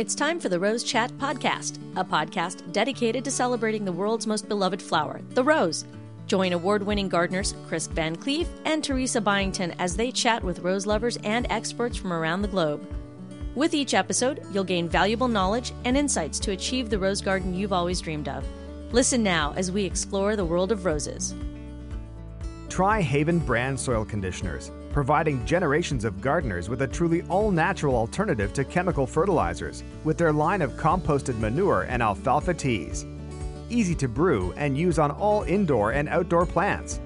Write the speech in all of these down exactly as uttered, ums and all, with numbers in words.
It's time for the Rose Chat Podcast, a podcast dedicated to celebrating the world's most beloved flower, the rose. Join award-winning gardeners Chris Van Cleef and Teresa Byington as they chat with rose lovers and experts from around the globe. With each episode, you'll gain valuable knowledge and insights to achieve the rose garden you've always dreamed of. Listen now as we explore the world of roses. Try Haven Brand Soil Conditioners, providing generations of gardeners with a truly all-natural alternative to chemical fertilizers with their line of composted manure and alfalfa teas. Easy to brew and use on all indoor and outdoor plants.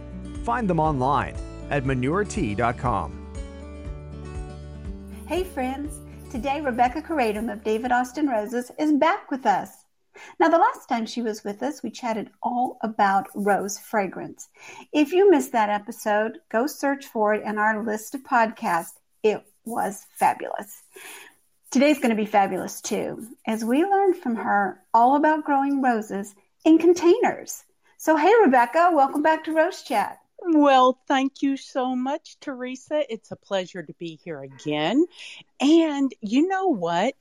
Find them online at manure tea dot com. Hey friends, today Rebecca Coradum of David Austin Roses is back with us. Now, the last time she was with us, we chatted all about rose fragrance. If you missed that episode, go search for it in our list of podcasts. It was fabulous. Today's going to be fabulous, too, as we learned from her all about growing roses in containers. So, hey, Rebecca, welcome back to Rose Chat. Well, thank you so much, Teresa. It's a pleasure to be here again. And you know what?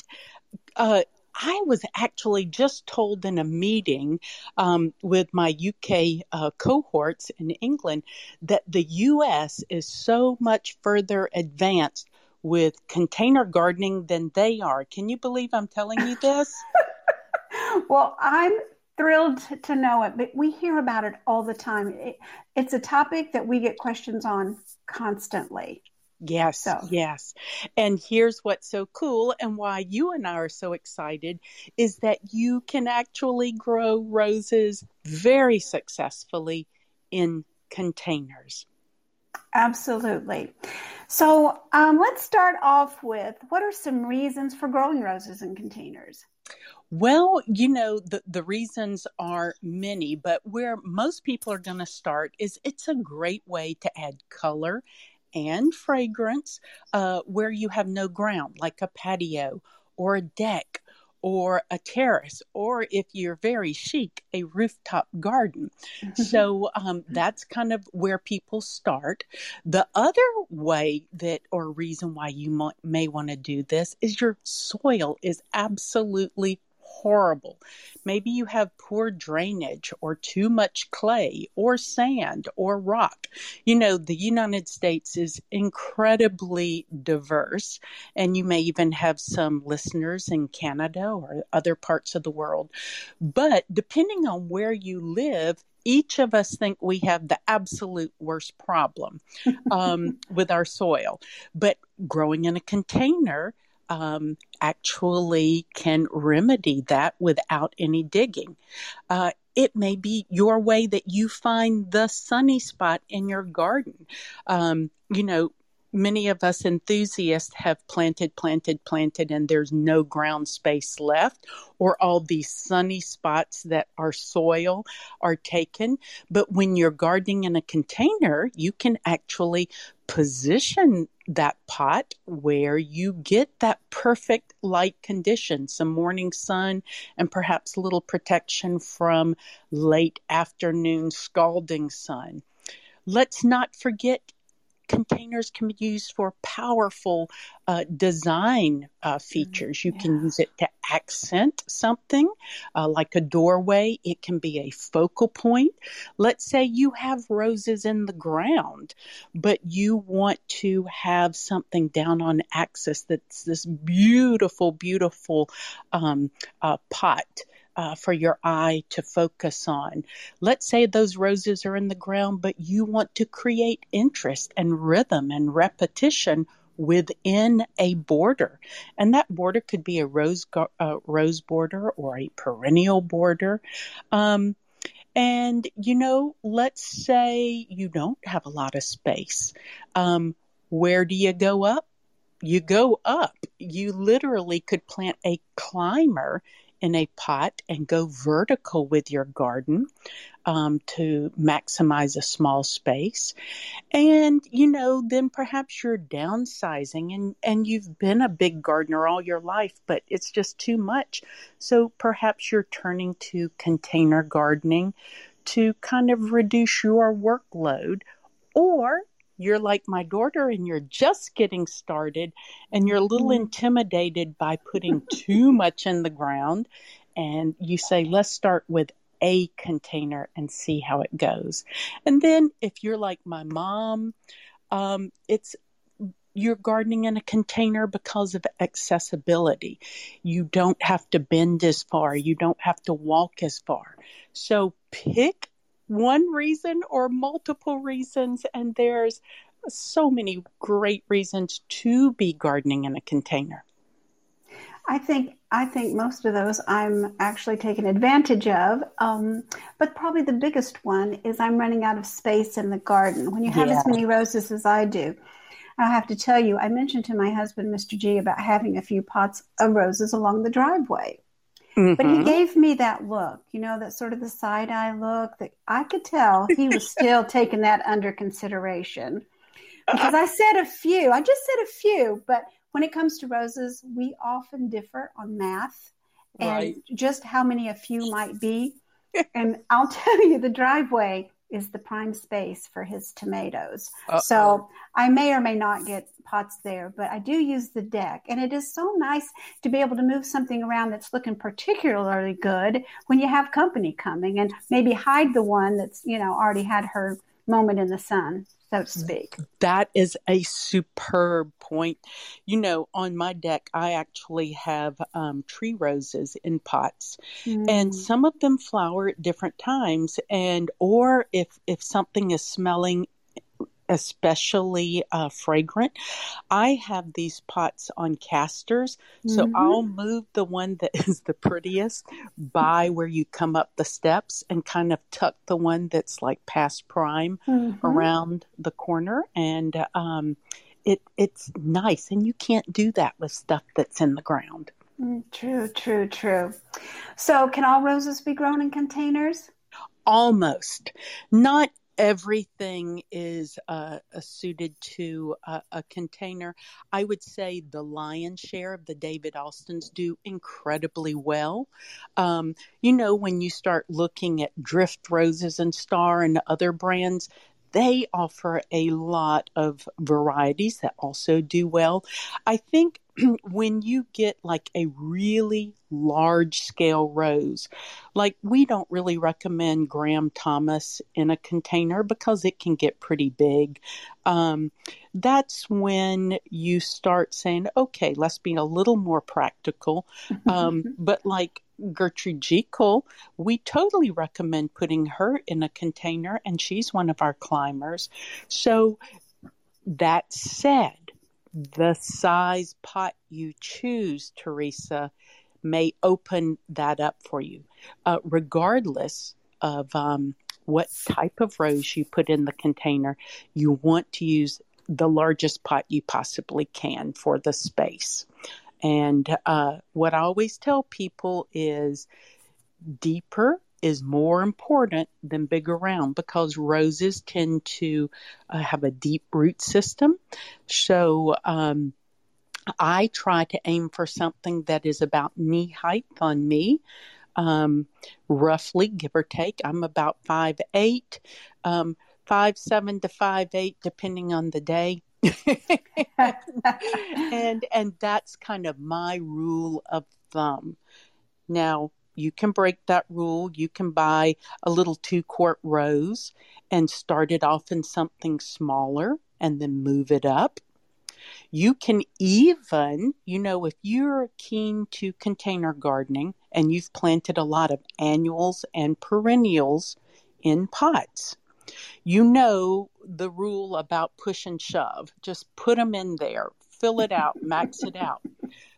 Uh, I was actually just told in a meeting um, with my U K uh, cohorts in England that the U S is so much further advanced with container gardening than they are. Can you believe I'm telling you this? Well, I'm thrilled to know it, but we hear about it all the time. It, it's a topic that we get questions on constantly. Yes, so. yes. And here's what's so cool and why you and I are so excited is that you can actually grow roses very successfully in containers. Absolutely. So um, let's start off with, what are some reasons for growing roses in containers? Well, you know, the, the reasons are many, but where most people are going to start is it's a great way to add color and fragrance uh, where you have no ground, like a patio or a deck or a terrace, or if you're very chic, a rooftop garden. Mm-hmm. So um, that's kind of where people start. The other way that, or reason why you mo- may want to do this is your soil is absolutely horrible. Maybe you have poor drainage or too much clay or sand or rock. You know, the United States is incredibly diverse, and you may even have some listeners in Canada or other parts of the world. But depending on where you live, each of us think we have the absolute worst problem um, with our soil. But growing in a container Um, actually can remedy that without any digging. Uh, it may be your way that you find the sunny spot in your garden. Um, you know, many of us enthusiasts have planted, planted, planted, and there's no ground space left, or all these sunny spots that our soil are taken. But when you're gardening in a container, you can actually position that pot where you get that perfect light condition, some morning sun and perhaps a little protection from late afternoon scalding sun. Let's not forget containers can be used for powerful uh, design uh, features. You yeah. can use it to accent something uh, like a doorway. It can be a focal point. Let's say you have roses in the ground, but you want to have something down on axis that's this beautiful, beautiful um, uh, pot Uh, for your eye to focus on. Let's say those roses are in the ground, but you want to create interest and rhythm and repetition within a border. And that border could be a rose uh, rose border or a perennial border. Um, and, you know, let's say you don't have a lot of space. Um, where do you go up? You go up. You literally could plant a climber in a pot and go vertical with your garden um, to maximize a small space. And, you know, then perhaps you're downsizing and, and you've been a big gardener all your life, but it's just too much. So perhaps you're turning to container gardening to kind of reduce your workload, or you're like my daughter and you're just getting started and you're a little intimidated by putting too much in the ground. And you say, let's start with a container and see how it goes. And then if you're like my mom, um, it's you're gardening in a container because of accessibility. You don't have to bend as far. You don't have to walk as far. So pick one reason or multiple reasons, and there's so many great reasons to be gardening in a container. I think I think most of those I'm actually taking advantage of, um, but probably the biggest one is I'm running out of space in the garden. When you have yeah. as many roses as I do, I have to tell you, I mentioned to my husband, Mister G, about having a few pots of roses along the driveway. Mm-hmm. But he gave me that look, you know, that sort of the side-eye look that I could tell he was still taking that under consideration. Because I said a few. I just said a few. But when it comes to roses, we often differ on math and right. just how many a few might be. And I'll tell you, the driveway is the prime space for his tomatoes. Uh-oh. So I may or may not get pots there, but I do use the deck. And it is so nice to be able to move something around that's looking particularly good when you have company coming, and maybe hide the one that's, you know, already had her moment in the sun, so to speak. That is a superb point. You know, on my deck, I actually have um, tree roses in pots, mm. and some of them flower at different times. And or if if something is smelling especially uh, fragrant, I have these pots on casters, so mm-hmm. I'll move the one that is the prettiest by where you come up the steps and kind of tuck the one that's like past prime mm-hmm. around the corner, and um, it it's nice, and you can't do that with stuff that's in the ground. Mm, true, true, true. So can all roses be grown in containers? Almost. Not everything is uh, suited to uh, a container. I would say the lion's share of the David Austins do incredibly well. Um, you know, when you start looking at Drift Roses and Star and other brands, they offer a lot of varieties that also do well. I think when you get like a really large scale rose, like we don't really recommend Graham Thomas in a container because it can get pretty big. Um, that's when you start saying, okay, let's be a little more practical. Um, but like Gertrude Jekyll, we totally recommend putting her in a container, and she's one of our climbers. So that said, the size pot you choose, Teresa, may open that up for you, uh, regardless of um, what type of rose you put in the container. You want to use the largest pot you possibly can for the space. And uh, what I always tell people is deeper is more important than bigger round, because roses tend to uh, have a deep root system. So um, I try to aim for something that is about knee height on me, um, roughly, give or take. I'm about five eight, um, five seven to five eight, depending on the day. and and that's kind of my rule of thumb. Now, you can break that rule. You can buy a little two-quart rose and start it off in something smaller and then move it up. You can even, you know, if you're keen to container gardening and you've planted a lot of annuals and perennials in pots, you know the rule about push and shove. Just put them in there, fill it out, max it out.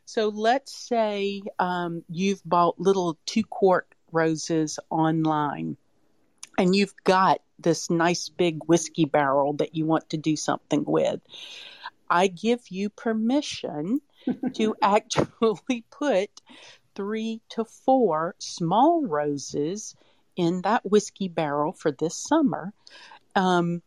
So let's say um, you've bought little two-quart roses online, and you've got this nice big whiskey barrel that you want to do something with. I give you permission to actually put three to four small roses in that whiskey barrel for this summer. Um,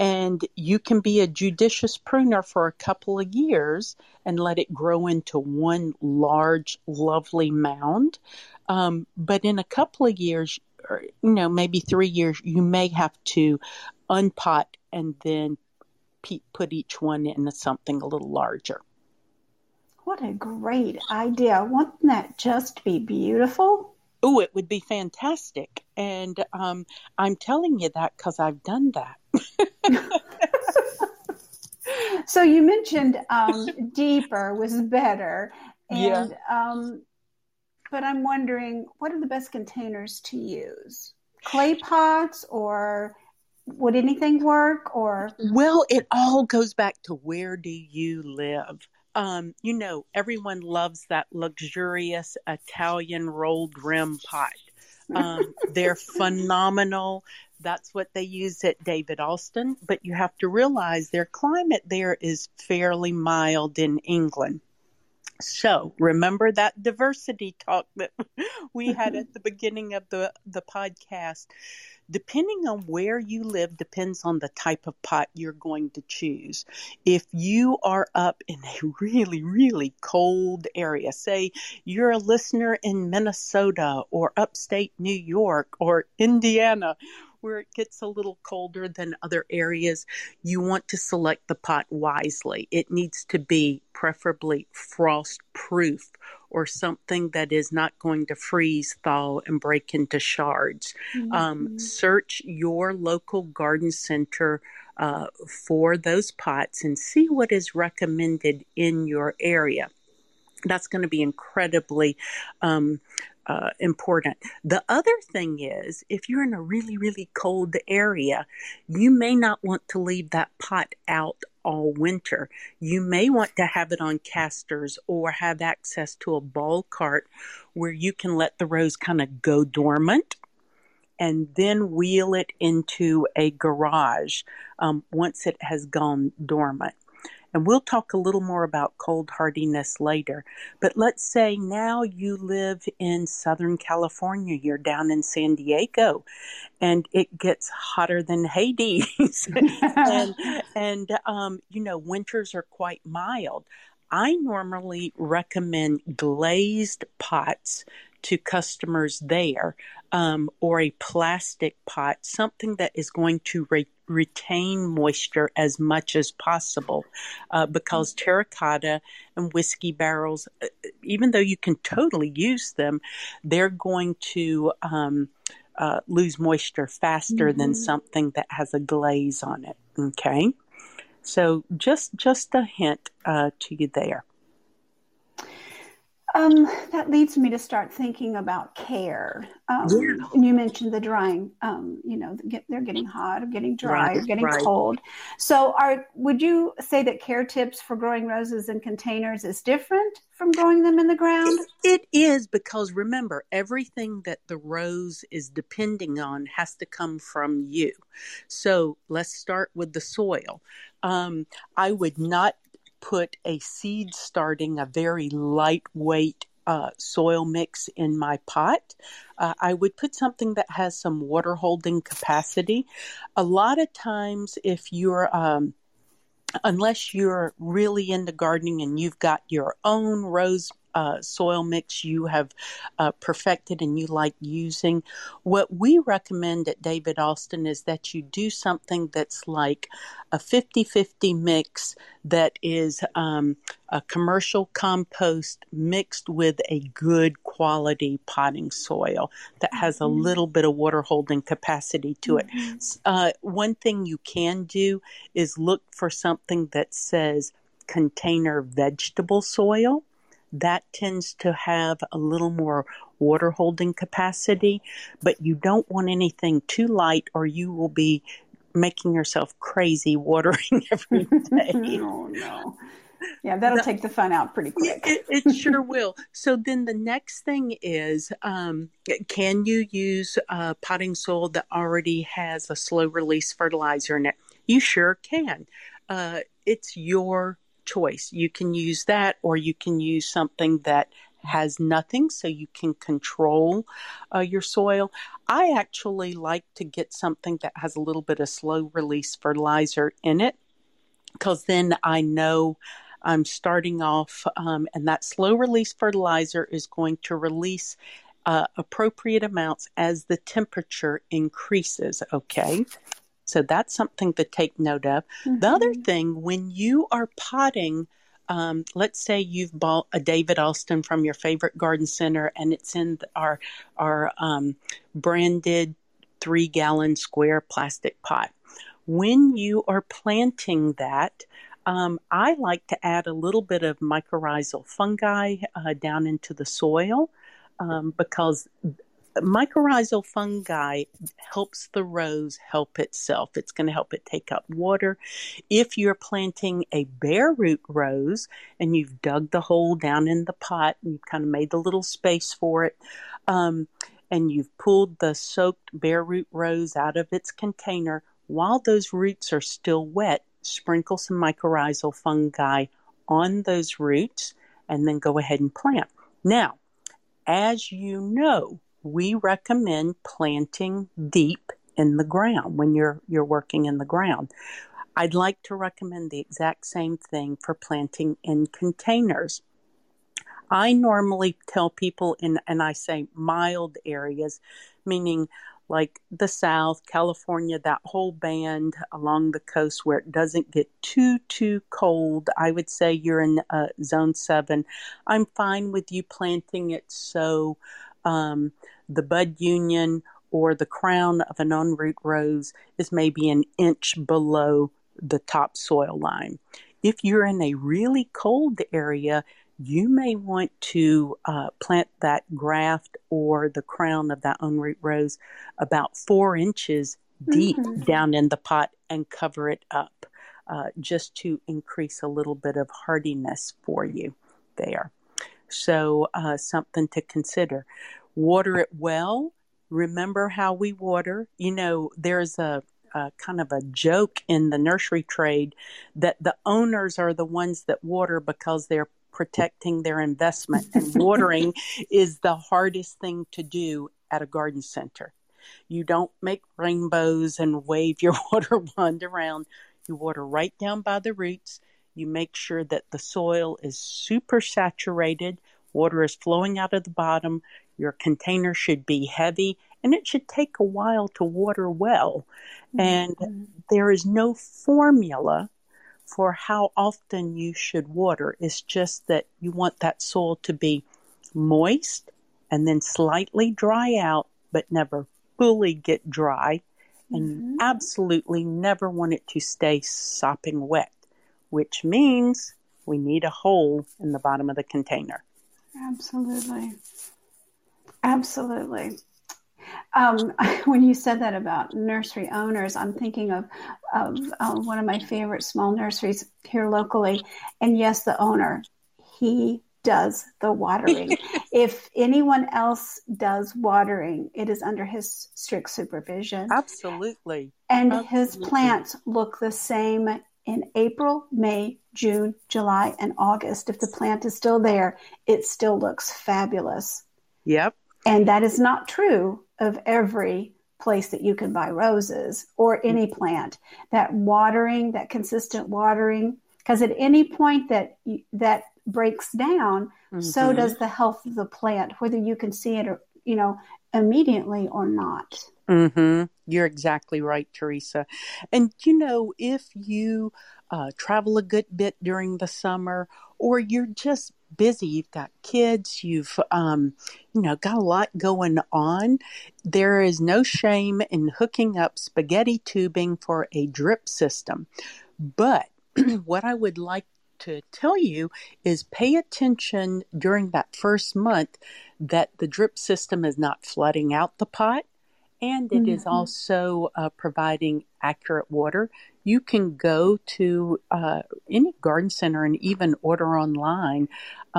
and you can be a judicious pruner for a couple of years and let it grow into one large, lovely mound. Um, but in a couple of years, or, you know, maybe three years, you may have to unpot and then put each one into something a little larger. What a great idea. Wouldn't that just be beautiful? Oh, it would be fantastic. And um, I'm telling you that because I've done that. So you mentioned um, deeper was better. And, yeah. um, but I'm wondering, what are the best containers to use? Clay pots, or would anything work? Or Well, it all goes back to, where do you live? Um, you know, everyone loves that luxurious Italian rolled rim pot. Um, they're phenomenal. That's what they use at David Austin. But you have to realize their climate there is fairly mild in England. So remember that diversity talk that we had at the beginning of the, the podcast. Depending on where you live depends on the type of pot you're going to choose. If you are up in a really, really cold area, say you're a listener in Minnesota or upstate New York or Indiana, where it gets a little colder than other areas, you want to select the pot wisely. It needs to be preferably frost-proof or something that is not going to freeze, thaw, and break into shards. Mm-hmm. Um, search your local garden center uh, for those pots and see what is recommended in your area. That's going to be incredibly um, uh, important. The other thing is, if you're in a really, really cold area, you may not want to leave that pot out all winter. You may want to have it on casters or have access to a ball cart where you can let the rose kind of go dormant and then wheel it into a garage um, once it has gone dormant. And we'll talk a little more about cold hardiness later. But let's say now you live in Southern California. You're down in San Diego, and it gets hotter than Hades. and, and um, you know, winters are quite mild. I normally recommend glazed pots to customers there, um, or a plastic pot, something that is going to re- retain moisture as much as possible, uh, because terracotta and whiskey barrels, even though you can totally use them, they're going to um, uh, lose moisture faster mm-hmm. than something that has a glaze on it. Okay, so just just a hint uh, to you there. Um, that leads me to start thinking about care. Um, yeah. And you mentioned the drying. Um, you know, get, they're getting hot, or getting dry, right, or getting right. cold. So, are would you say that care tips for growing roses in containers is different from growing them in the ground? It, it is, because remember, everything that the rose is depending on has to come from you. So, let's start with the soil. Um, I would not put a seed starting, a very lightweight uh, soil mix in my pot. Uh, I would put something that has some water holding capacity. A lot of times if you're, um, unless you're really into gardening and you've got your own rose Uh, soil mix you have uh, perfected and you like using, what we recommend at David Austin is that you do something that's like a fifty-fifty mix that is um, a commercial compost mixed with a good quality potting soil that has a mm-hmm. little bit of water holding capacity to it. Mm-hmm. Uh, one thing you can do is look for something that says container vegetable soil. That tends to have a little more water holding capacity, but you don't want anything too light or you will be making yourself crazy watering every day. Oh, no. Yeah, that'll no, take the fun out pretty quick. It, it sure will. So then the next thing is, um, can you use uh, potting soil that already has a slow release fertilizer in it? You sure can. Uh, it's your choice. You can use that, or you can use something that has nothing, so you can control uh, your soil. I actually like to get something that has a little bit of slow release fertilizer in it, because then I know I'm starting off, um, and that slow release fertilizer is going to release uh, appropriate amounts as the temperature increases. Okay. So that's something to take note of. Mm-hmm. The other thing, when you are potting, um, let's say you've bought a David Austin from your favorite garden center, and it's in our, our um, branded three-gallon square plastic pot. When you are planting that, Um, I like to add a little bit of mycorrhizal fungi uh, down into the soil um, because mycorrhizal fungi helps the rose help itself. It's going to help it take up water. If you're planting a bare root rose and you've dug the hole down in the pot and you've kind of made a little space for it, um, and you've pulled the soaked bare root rose out of its container, while those roots are still wet, sprinkle some mycorrhizal fungi on those roots, and then go ahead and plant. Now, as you know, we recommend planting deep in the ground when you're you're working in the ground. I'd like to recommend the exact same thing for planting in containers. I normally tell people, in, and I say mild areas, meaning like the South, California, that whole band along the coast where it doesn't get too, too cold. I would say you're in uh, zone seven. I'm fine with you planting it so um, the bud union or the crown of an en route rose is maybe an inch below the topsoil line. If you're in a really cold area, you may want to uh, plant that graft or the crown of that en route rose about four inches deep mm-hmm. down in the pot and cover it up uh, just to increase a little bit of hardiness for you there. So uh, something to consider. Water it well. Remember how we water. You know, there's a Uh, kind of a joke in the nursery trade that the owners are the ones that water because they're protecting their investment, and watering is the hardest thing to do at a garden center. You don't make rainbows and wave your water wand around. You water right down by the roots. You make sure that the soil is super saturated. Water is flowing out of the bottom. Your container should be heavy, and it should take a while to water well. And mm-hmm. there is no formula for how often you should water. It's just that you want that soil to be moist and then slightly dry out, but never fully get dry. Mm-hmm. And you absolutely never want it to stay sopping wet, which means we need a hole in the bottom of the container. Absolutely. Absolutely. Um, when you said that about nursery owners, I'm thinking of, of uh, one of my favorite small nurseries here locally. And yes, the owner, he does the watering. If anyone else does watering, it is under his strict supervision. Absolutely. And Absolutely. His plants look the same in April, May, June, July, and August. If the plant is still there, it still looks fabulous. Yep. And that is not true of every place that you can buy roses or any plant. That watering, that consistent watering, because at any point that that breaks down, mm-hmm. so does the health of the plant, whether you can see it or, you know, immediately or not. Mm-hmm. You're exactly right, Teresa. And, you know, if you uh, travel a good bit during the summer, or you're just busy, you've got kids, you've, um, you know, got a lot going on, there is no shame in hooking up spaghetti tubing for a drip system. But what I would like to tell you is pay attention during that first month that the drip system is not flooding out the pot, and it mm-hmm. is also uh, providing accurate water. You can go to uh, any garden center and even order online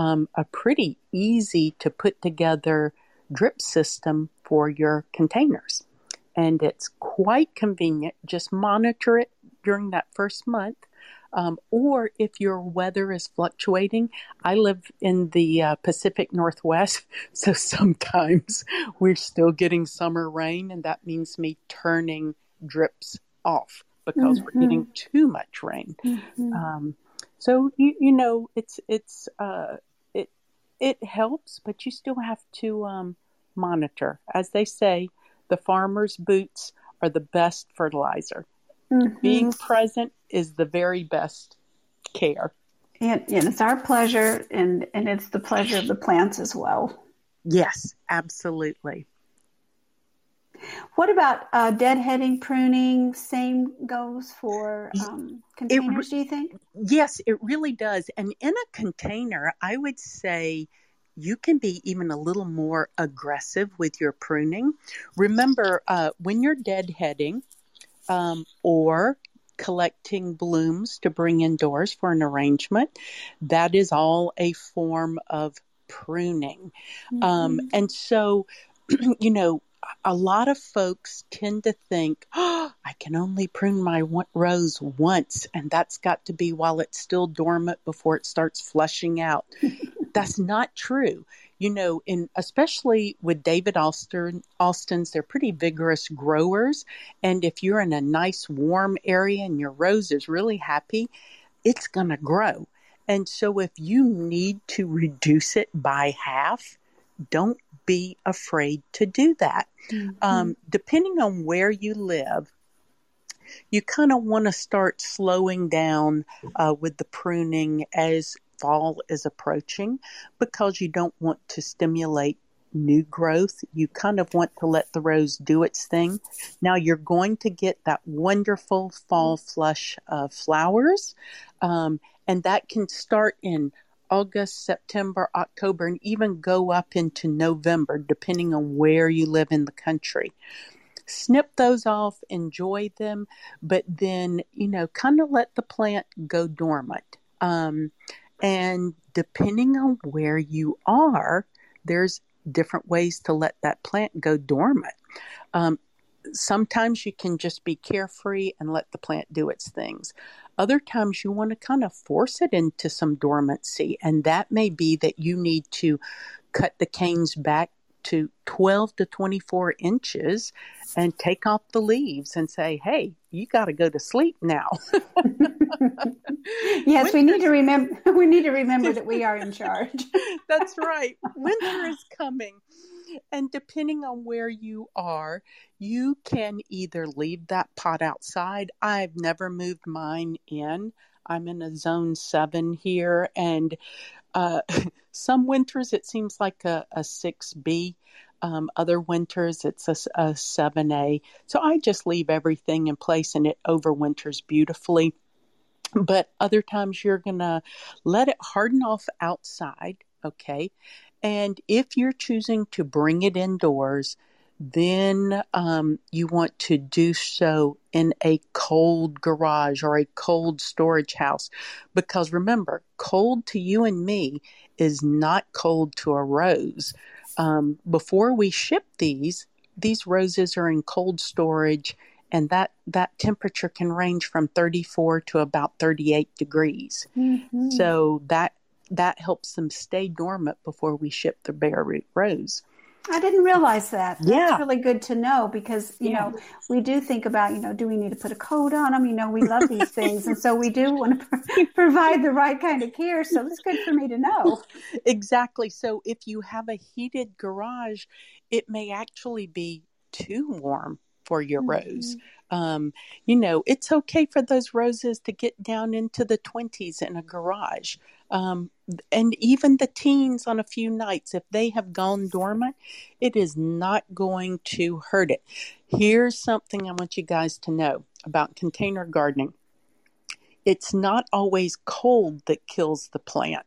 um, a pretty easy to put together drip system for your containers. And it's quite convenient. Just monitor it during that first month. Um, or if your weather is fluctuating, I live in the uh, Pacific Northwest, so sometimes we're still getting summer rain, and that means me turning drips off because mm-hmm. we're getting too much rain. Mm-hmm. Um, so you, you know it's it's uh, it it helps, but you still have to um, monitor. As they say, the farmer's boots are the best fertilizer. Mm-hmm. Being present is the very best care. And, and it's our pleasure, and, and it's the pleasure of the plants as well. Yes, absolutely. What about uh, deadheading, pruning? Same goes for um, containers, it, do you think? Yes, it really does. And in a container, I would say you can be even a little more aggressive with your pruning. Remember, uh, when you're deadheading um, or collecting blooms to bring indoors for an arrangement, that is all a form of pruning. Mm-hmm. Um, and so, you know, a lot of folks tend to think, oh, I can only prune my one- rose once, and that's got to be while it's still dormant before it starts flushing out. That's not true. You know, in, especially with David Austin, Austins, they're pretty vigorous growers. And if you're in a nice warm area and your rose is really happy, it's going to grow. And so if you need to reduce it by half, don't be afraid to do that. Mm-hmm. Um, depending on where you live, you kind of want to start slowing down uh, with the pruning as fall is approaching, because you don't want to stimulate new growth. You kind of want to let the rose do its thing. Now you're going to get that wonderful fall flush of flowers, um, and that can start in August, September, October, and even go up into November, depending on where you live in the country. Snip those off, enjoy them, but then, you know, kind of let the plant go dormant. Um, and depending on where you are, there's different ways to let that plant go dormant. Um, sometimes you can just be carefree and let the plant do its things. Other times you want to kind of force it into some dormancy, and that may be that you need to cut the canes back to twelve to twenty-four inches and take off the leaves and say, hey, you got to go to sleep now. Yes, we need to remember we need to remember that we are in charge. That's right. Winter is coming. And depending on where you are, you can either leave that pot outside. I've never moved mine in. I'm in a zone seven here. And uh, some winters, it seems like a, a six B. Um, other winters, it's a, a seven A. So I just leave everything in place and it overwinters beautifully. But other times you're going to let it harden off outside. Okay. And if you're choosing to bring it indoors, then um, you want to do so in a cold garage or a cold storage house. Because remember, cold to you and me is not cold to a rose. Um, before we ship these, these roses are in cold storage, and that, that temperature can range from thirty-four to about thirty-eight degrees. Mm-hmm. So that That helps them stay dormant before we ship the bare root rose. I didn't realize that. That's yeah. really good to know, because, you yeah. know, we do think about, you know, do we need to put a coat on them? You know, we love these things. And so we do want to pro- provide the right kind of care. So it's good for me to know. Exactly. So if you have a heated garage, it may actually be too warm for your mm-hmm. rose. Um, you know, it's okay for those roses to get down into the twenties in a garage. Um, and even the teens on a few nights, if they have gone dormant, it is not going to hurt it. Here's something I want you guys to know about container gardening. It's not always cold that kills the plant.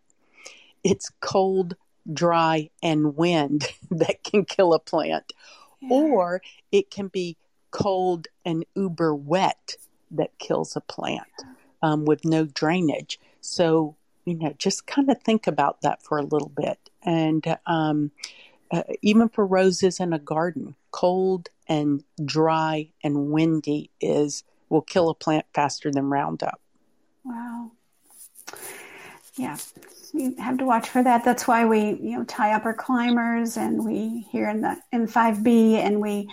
It's cold, dry, and wind that can kill a plant. Yeah. Or it can be cold and uber wet that kills a plant um, with no drainage. So, you know, just kind of think about that for a little bit. And um, uh, even for roses in a garden, cold and dry and windy is will kill a plant faster than Roundup. Wow. Yeah, you have to watch for that. That's why we, you know, tie up our climbers, and we here in the in five B, and we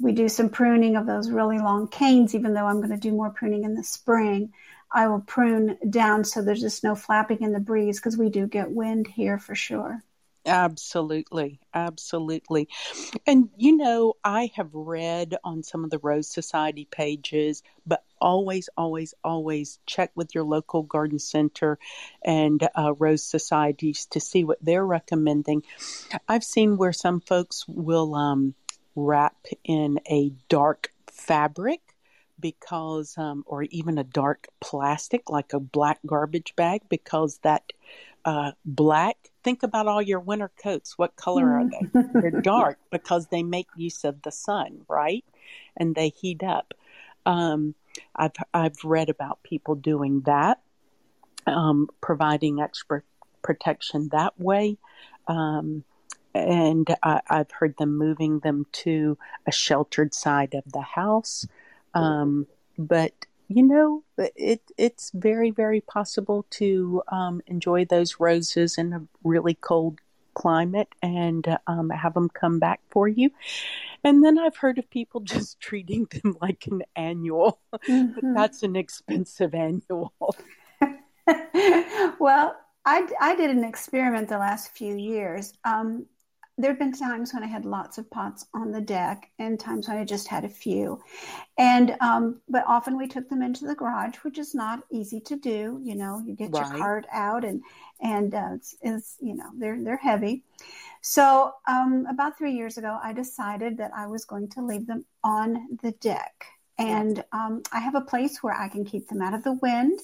we do some pruning of those really long canes. Even though I'm going to do more pruning in the spring, I will prune down so there's just no flapping in the breeze, because we do get wind here for sure. Absolutely. Absolutely. And, you know, I have read on some of the Rose Society pages, but always, always, always check with your local garden center and uh, Rose Societies to see what they're recommending. I've seen where some folks will um, wrap in a dark fabric because, um, or even a dark plastic, like a black garbage bag, because that uh, black, think about all your winter coats. What color are they? They're dark because they make use of the sun, right? And they heat up. Um, I've I've read about people doing that, um, providing extra protection that way. Um, and I, I've heard them moving them to a sheltered side of the house. Um, but you know, it it's very, very possible to um, enjoy those roses in a really cold climate and um, have them come back for you. And then I've heard of people just treating them like an annual, mm-hmm. but that's an expensive annual. Well, I, I did an experiment the last few years. Um, there have been times when I had lots of pots on the deck and times when I just had a few. And, um, but often we took them into the garage, which is not easy to do. You know, you get right. your cart out and, and, uh, it's, it's, you know, they're, they're heavy. So, um, about three years ago, I decided that I was going to leave them on the deck. And, um, I have a place where I can keep them out of the wind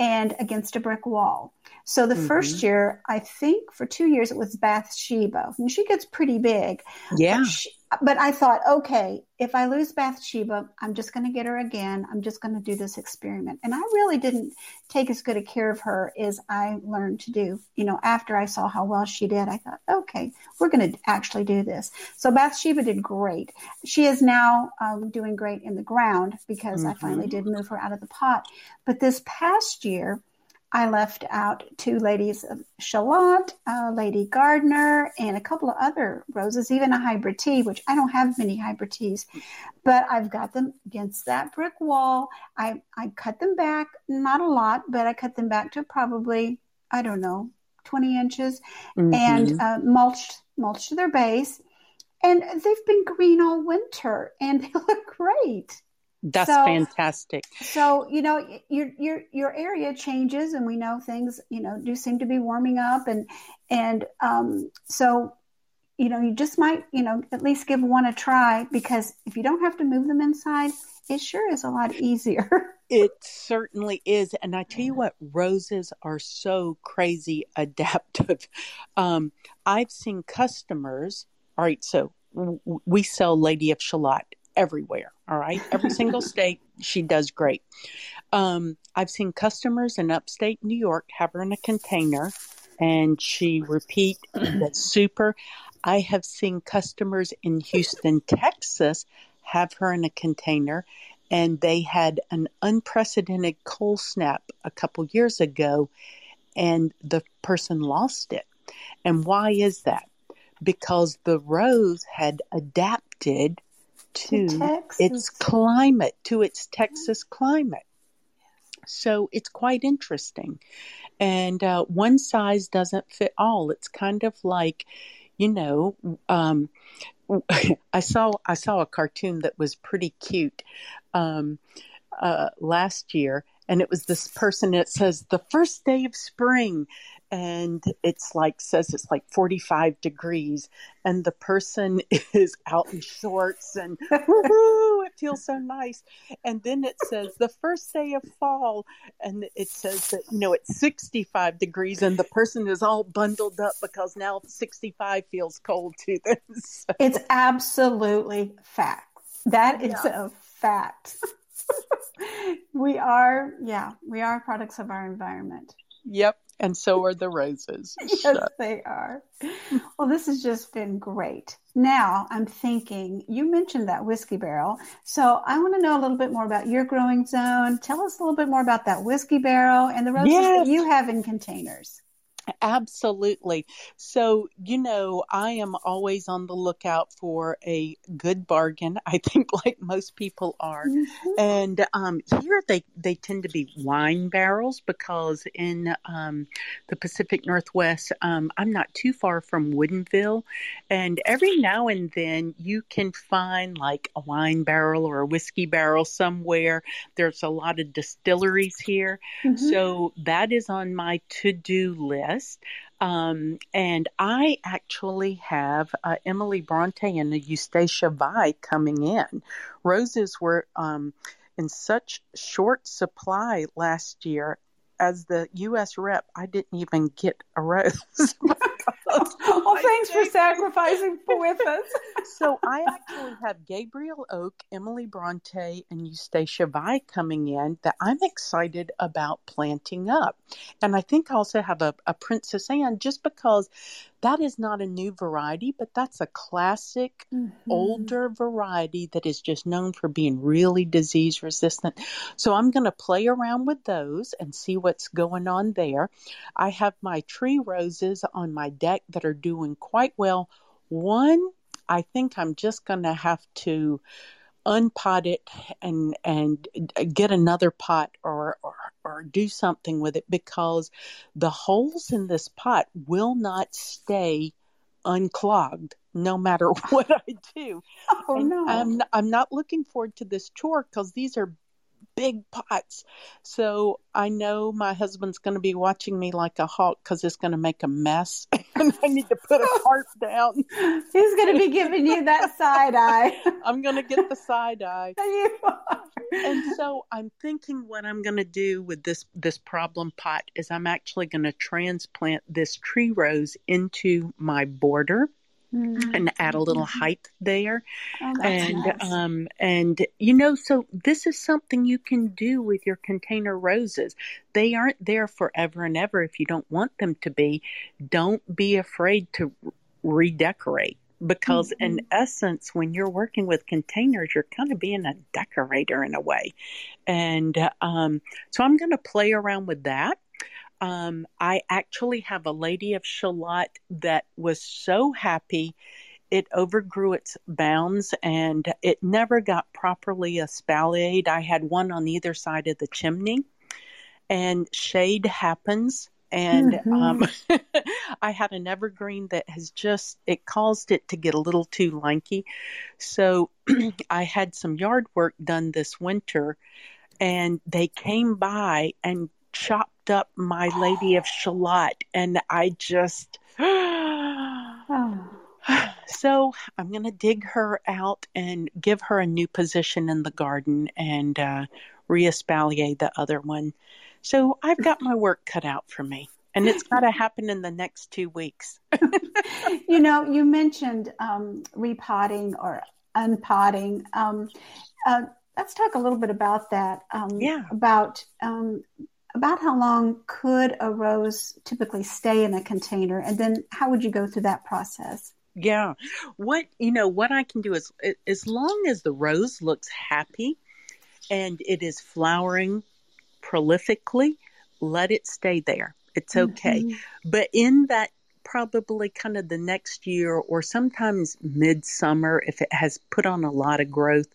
and against a brick wall. So the mm-hmm. first year, I think for two years, it was Bathsheba. And she gets pretty big. Yeah. But, she, but I thought, okay, if I lose Bathsheba, I'm just going to get her again. I'm just going to do this experiment. And I really didn't take as good a care of her as I learned to do. You know, after I saw how well she did, I thought, okay, we're going to actually do this. So Bathsheba did great. She is now um, doing great in the ground because mm-hmm. I finally did move her out of the pot. But this past year, I left out two ladies of Shalott, uh, Lady Gardner, and a couple of other roses, even a hybrid tea, which I don't have many hybrid teas, but I've got them against that brick wall. I, I cut them back, not a lot, but I cut them back to probably, I don't know, twenty inches mm-hmm. and uh, mulched, mulched their base. And they've been green all winter and they look great. That's so fantastic. So, you know, your, your, your area changes and we know things, you know, do seem to be warming up. And, and, um, so, you know, you just might, you know, at least give one a try because if you don't have to move them inside, it sure is a lot easier. It certainly is. And I tell you what, roses are so crazy adaptive. Um, I've seen customers. All right. So w- we sell Lady of Shalott everywhere. All right. Every single state, she does great. Um, I've seen customers in upstate New York have her in a container and she repeat the super. I have seen customers in Houston, Texas have her in a container and they had an unprecedented cold snap a couple years ago and the person lost it. And why is that? Because the rose had adapted To, to its climate, to its Texas climate. So it's quite interesting. And uh, one size doesn't fit all. It's kind of like, you know, um, I saw I saw a cartoon that was pretty cute um, uh, last year. And it was this person that says, the first day of spring. And it's like, says it's like forty-five degrees and the person is out in shorts and woohoo, it feels so nice. And then it says the first day of fall and it says that, you know, it's sixty-five degrees and the person is all bundled up because now sixty-five feels cold to them. So. It's absolutely fact. That is yeah. a fact. We are, yeah, we are products of our environment. Yep. And so are the roses. Yes, so. They are. Well, this has just been great. Now I'm thinking, you mentioned that whiskey barrel. So I want to know a little bit more about your growing zone. Tell us a little bit more about that whiskey barrel and the roses yes. that you have in containers. Absolutely. So, you know, I am always on the lookout for a good bargain. I think like most people are. Mm-hmm. And um, here they, they tend to be wine barrels because in um, the Pacific Northwest, um, I'm not too far from Woodinville. And every now and then you can find like a wine barrel or a whiskey barrel somewhere. There's a lot of distilleries here. Mm-hmm. So that is on my to-do list. Um, and I actually have uh, Emily Bronte and the Eustacia Vye coming in. Roses were um, in such short supply last year. As the U S rep, I didn't even get a rose. Well, thanks for sacrificing with us. So I actually have Gabriel Oak, Emily Bronte, and Eustacia Vye coming in that I'm excited about planting up. And I think I also have a, a Princess Anne just because that is not a new variety, but that's a classic, mm-hmm. older variety that is just known for being really disease resistant. So I'm going to play around with those and see what's going on there. I have my tree roses on my deck that are doing quite well. One, I think I'm just going to have to unpot it and and get another pot or, or or do something with it because the holes in this pot will not stay unclogged no matter what I do. Oh, and no. I'm, I'm not looking forward to this chore because these are big pots. So I know my husband's going to be watching me like a hawk because it's going to make a mess. And I need to put a cart down. He's going to be giving you that side eye. I'm going to get the side eye. And so I'm thinking what I'm going to do with this, this problem pot is I'm actually going to transplant this tree rose into my border. Mm-hmm. And add a little height there. Oh, and, nice. um, and, you know, so this is something you can do with your container roses. They aren't there forever and ever. If you don't want them to be, don't be afraid to redecorate because mm-hmm. in essence, when you're working with containers, you're kind of being a decorator in a way. And, um, so I'm going to play around with that. Um, I actually have a Lady of Shalott that was so happy it overgrew its bounds and it never got properly espaliered. I had one on either side of the chimney and shade happens. And mm-hmm. um, I had an evergreen that has just, it caused it to get a little too lanky. So I had some yard work done this winter and they came by and chopped up my Lady of Shalott, and I just oh. So I'm gonna dig her out and give her a new position in the garden and uh, re-espalier the other one. So I've got my work cut out for me, and it's got to happen in the next two weeks. You know, you mentioned um, repotting or unpotting. Um, uh, let's talk a little bit about that. Um, yeah, about. Um, About how long could a rose typically stay in a container? And then how would you go through that process? Yeah. What, you know, what I can do is as long as the rose looks happy and it is flowering prolifically, let it stay there. It's okay. Mm-hmm. But in that probably kind of the next year or sometimes midsummer, if it has put on a lot of growth,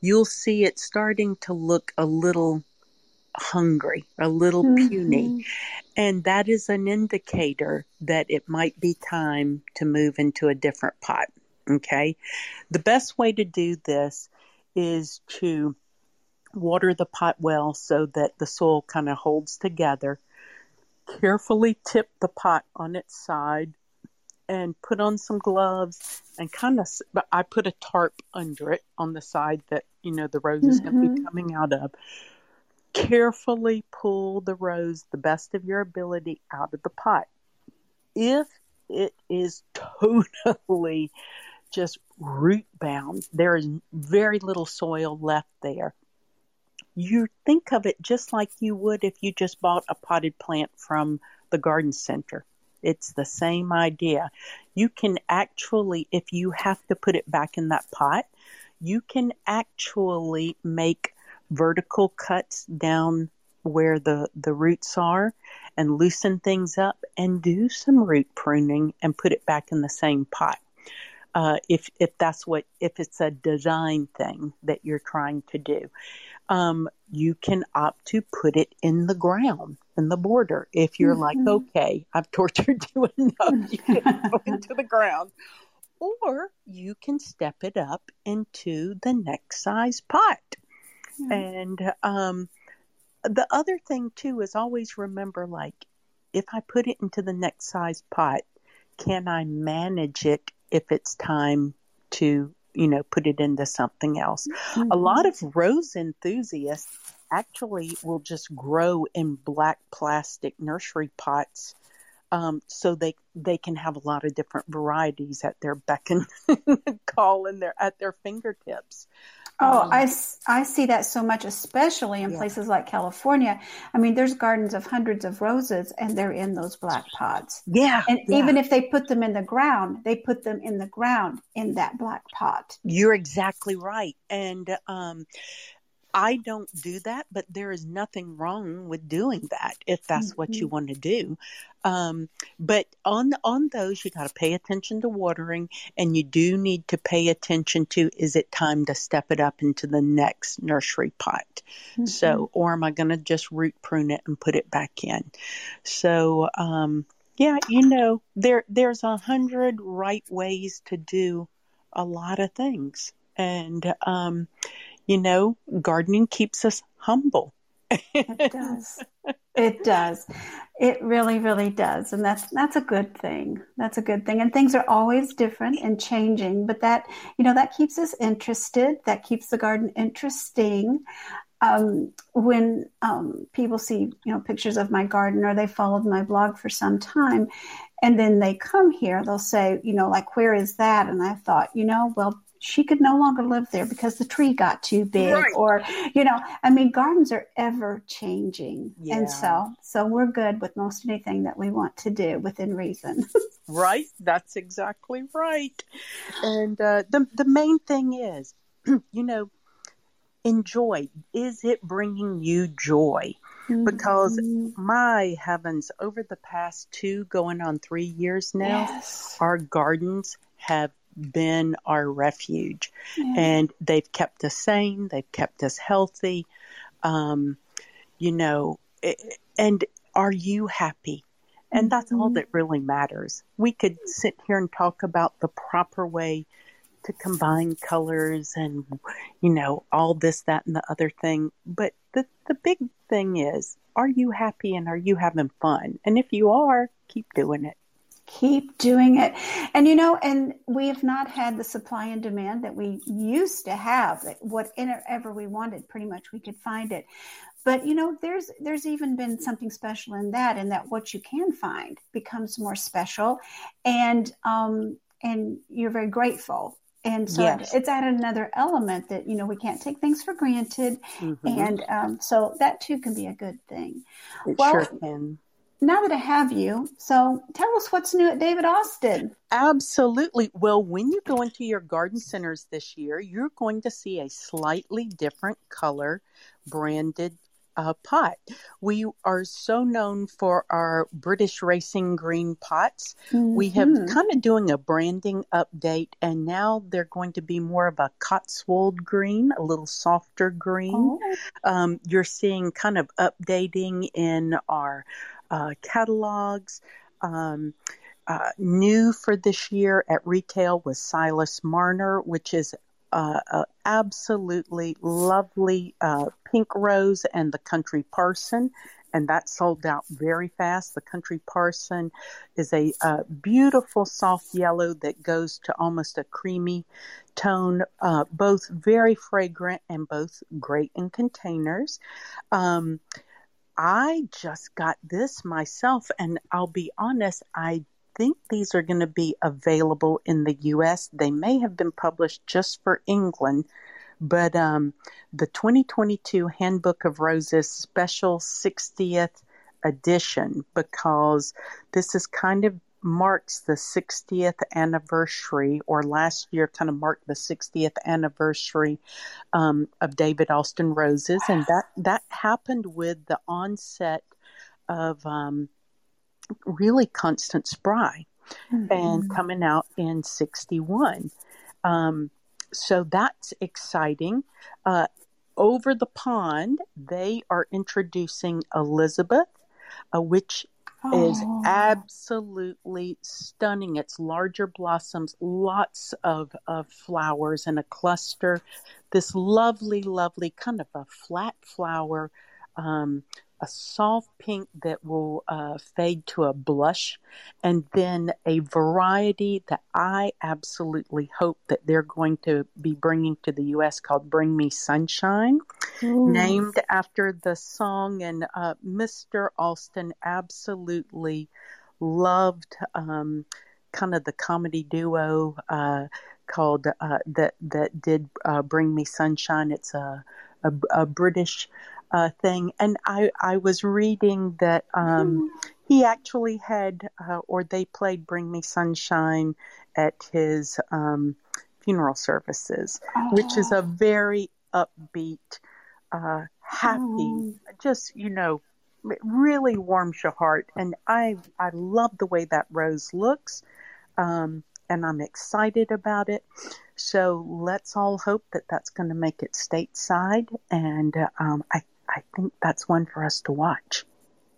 you'll see it starting to look a little hungry, a little mm-hmm. puny. And that is an indicator that it might be time to move into a different pot. Okay. The best way to do this is to water the pot well so that the soil kind of holds together. Carefully tip the pot on its side and put on some gloves and kind of, I put a tarp under it on the side that, you know, the rose mm-hmm. is going to be coming out of. Carefully pull the rose the best of your ability out of the pot. If it is totally just root bound, there is very little soil left there. You think of it just like you would if you just bought a potted plant from the garden center. It's the same idea. You can actually, if you have to put it back in that pot, you can actually make vertical cuts down where the, the roots are and loosen things up and do some root pruning and put it back in the same pot. Uh, if if that's what if it's a design thing that you're trying to do, um, you can opt to put it in the ground in the border. If you're mm-hmm. like, okay, I've tortured you enough, you can go into the ground, or you can step it up into the next size pot. Mm-hmm. And um, the other thing too is always remember, like, if I put it into the next size pot, can I manage it? If it's time to, you know, put it into something else. Mm-hmm. A lot of rose enthusiasts actually will just grow in black plastic nursery pots um, so they they can have a lot of different varieties at their beck and call and their, at their fingertips. Oh, um, I, I see that so much, especially in yeah. places like California. I mean, there's gardens of hundreds of roses, and they're in those black pots. Yeah. And yeah. even if they put them in the ground, they put them in the ground in that black pot. You're exactly right. And um, I don't do that, but there is nothing wrong with doing that if that's mm-hmm. what you want to do. Um, but on on those, you got to pay attention to watering, and you do need to pay attention to, is it time to step it up into the next nursery pot? Mm-hmm. So, or am I going to just root prune it and put it back in? So, um, yeah, you know, there there's a hundred right ways to do a lot of things. And, um, you know, gardening keeps us humble. It does. It does. It really, really does. And that's that's a good thing. That's a good thing. And things are always different and changing. But that, you know, that keeps us interested. That keeps the garden interesting. Um, when um, people see, you know, pictures of my garden, or they followed my blog for some time, and then they come here, they'll say, you know, like, where is that? And I thought, you know, well, she could no longer live there because the tree got too big, right. or, you know, I mean, gardens are ever changing. Yeah. And so, so we're good with most anything that we want to do within reason. Right. That's exactly right. And uh, the, the main thing is, you know, enjoy. Is it bringing you joy? Mm-hmm. Because my heavens, over the past two going on three years now, yes. our gardens have been our refuge, yeah. and they've kept us sane, they've kept us healthy, um, you know, it, and are you happy? And that's mm-hmm. all that really matters. We could sit here and talk about the proper way to combine colors and, you know, all this, that, and the other thing, but the, the big thing is, are you happy and are you having fun? And if you are, keep doing it. Keep doing it. And, you know, and we have not had the supply and demand that we used to have, that whatever we wanted, pretty much we could find it. But, you know, there's, there's even been something special in that, in that what you can find becomes more special, and, um, and you're very grateful. And so yes. it's at another element that, you know, we can't take things for granted. Mm-hmm. And, um, so that too can be a good thing. It well, sure can. Now that I have you, so tell us what's new at David Austin. Absolutely. Well, when you go into your garden centers this year, you're going to see a slightly different color branded uh, pot. We are so known for our British Racing Green pots. Mm-hmm. We have kind of doing a branding update, and now they're going to be more of a Cotswold green, a little softer green. Oh. Um, you're seeing kind of updating in our Uh, catalogs. Um, uh, new for this year at retail was Silas Marner, which is uh, a absolutely lovely uh, pink rose, and The Country Parson, and that sold out very fast. The Country Parson is a uh, beautiful soft yellow that goes to almost a creamy tone, uh, both very fragrant and both great in containers. Um, I just got this myself, and I'll be honest, I think these are going to be available in the U S. They may have been published just for England, but um, the twenty twenty-two Handbook of Roses Special sixtieth Edition, because this is kind of marks the sixtieth anniversary, or last year kind of marked the sixtieth anniversary um, of David Austin Roses. Wow. And that, that happened with the onset of um, really Constance Bray, mm-hmm. and coming out in sixty-one. Um, so that's exciting. Uh, over the pond, they are introducing Elizabeth, uh, which oh. is absolutely stunning. It's larger blossoms, lots of, of flowers in a cluster. This lovely, lovely kind of a flat flower, um, a soft pink that will uh, fade to a blush, and then a variety that I absolutely hope that they're going to be bringing to the U S called Bring Me Sunshine, Ooh. Named after the song. And uh, Mister Austin absolutely loved um, kind of the comedy duo uh, called uh, that, that did uh, Bring Me Sunshine. It's a, a, a British Uh, thing. And I, I was reading that um, he actually had, uh, or they played Bring Me Sunshine at his um, funeral services, oh. which is a very upbeat, uh, happy, oh. just, you know, it really warms your heart. And I, I love the way that rose looks, um, and I'm excited about it. So let's all hope that that's going to make it stateside. And um, I I think that's one for us to watch.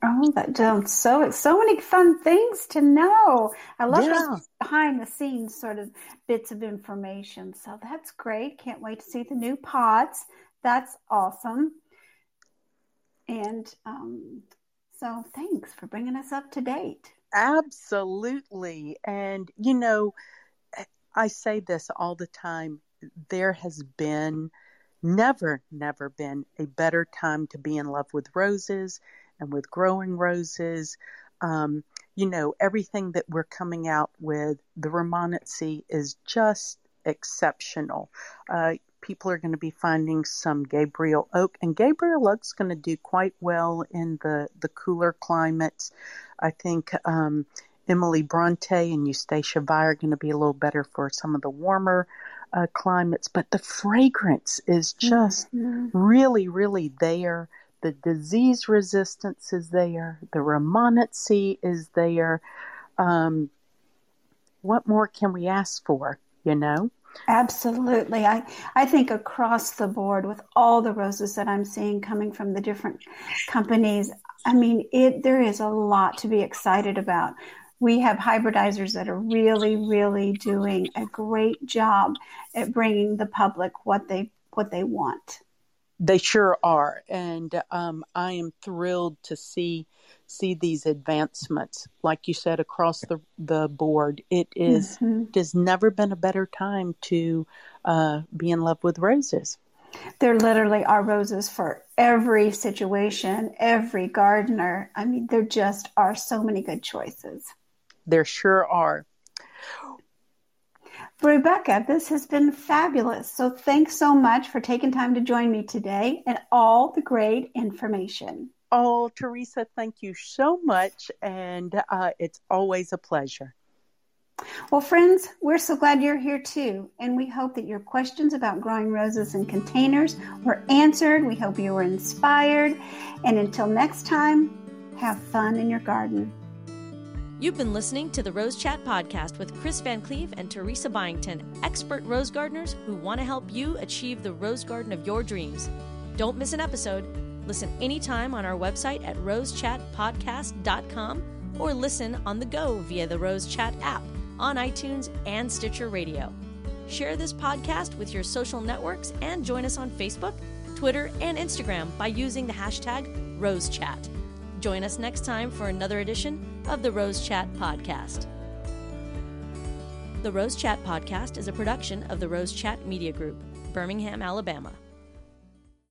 Oh, that sounds so, so many fun things to know. I love yeah. those behind the scenes sort of bits of information. So that's great. Can't wait to see the new pods. That's awesome. And um, so thanks for bringing us up to date. Absolutely. And, you know, I say this all the time. There has been never, never been a better time to be in love with roses and with growing roses. Um, you know, everything that we're coming out with, the Romanet is just exceptional. Uh, people are going to be finding some Gabriel Oak, and Gabriel Oak's going to do quite well in the, the cooler climates. I think um, Emily Bronte and Eustacia Vye are going to be a little better for some of the warmer Uh, climates, but the fragrance is just mm-hmm. really, really there. The disease resistance is there. The Romanet is there. Um, what more can we ask for, you know? Absolutely. I, I think across the board with all the roses that I'm seeing coming from the different companies, I mean, it there is a lot to be excited about. We have hybridizers that are really, really doing a great job at bringing the public what they what they want. They sure are, and um, I am thrilled to see see these advancements. Like you said, across the the board, it is mm-hmm. it has never been a better time to uh, be in love with roses. There literally are roses for every situation, every gardener. I mean, there just are so many good choices. There sure are. Rebecca, this has been fabulous. So thanks so much for taking time to join me today and all the great information. Oh, Teresa, thank you so much. And uh, it's always a pleasure. Well, friends, we're so glad you're here too. And we hope that your questions about growing roses in containers were answered. We hope you were inspired. And until next time, have fun in your garden. You've been listening to the Rose Chat Podcast with Chris Van Cleve and Teresa Byington, expert rose gardeners who want to help you achieve the rose garden of your dreams. Don't miss an episode. Listen anytime on our website at rose chat podcast dot com or listen on the go via the Rose Chat app on iTunes and Stitcher Radio. Share this podcast with your social networks and join us on Facebook, Twitter, and Instagram by using the hashtag RoseChat. Join us next time for another edition of the Rose Chat Podcast. The Rose Chat Podcast is a production of the Rose Chat Media Group, Birmingham, Alabama.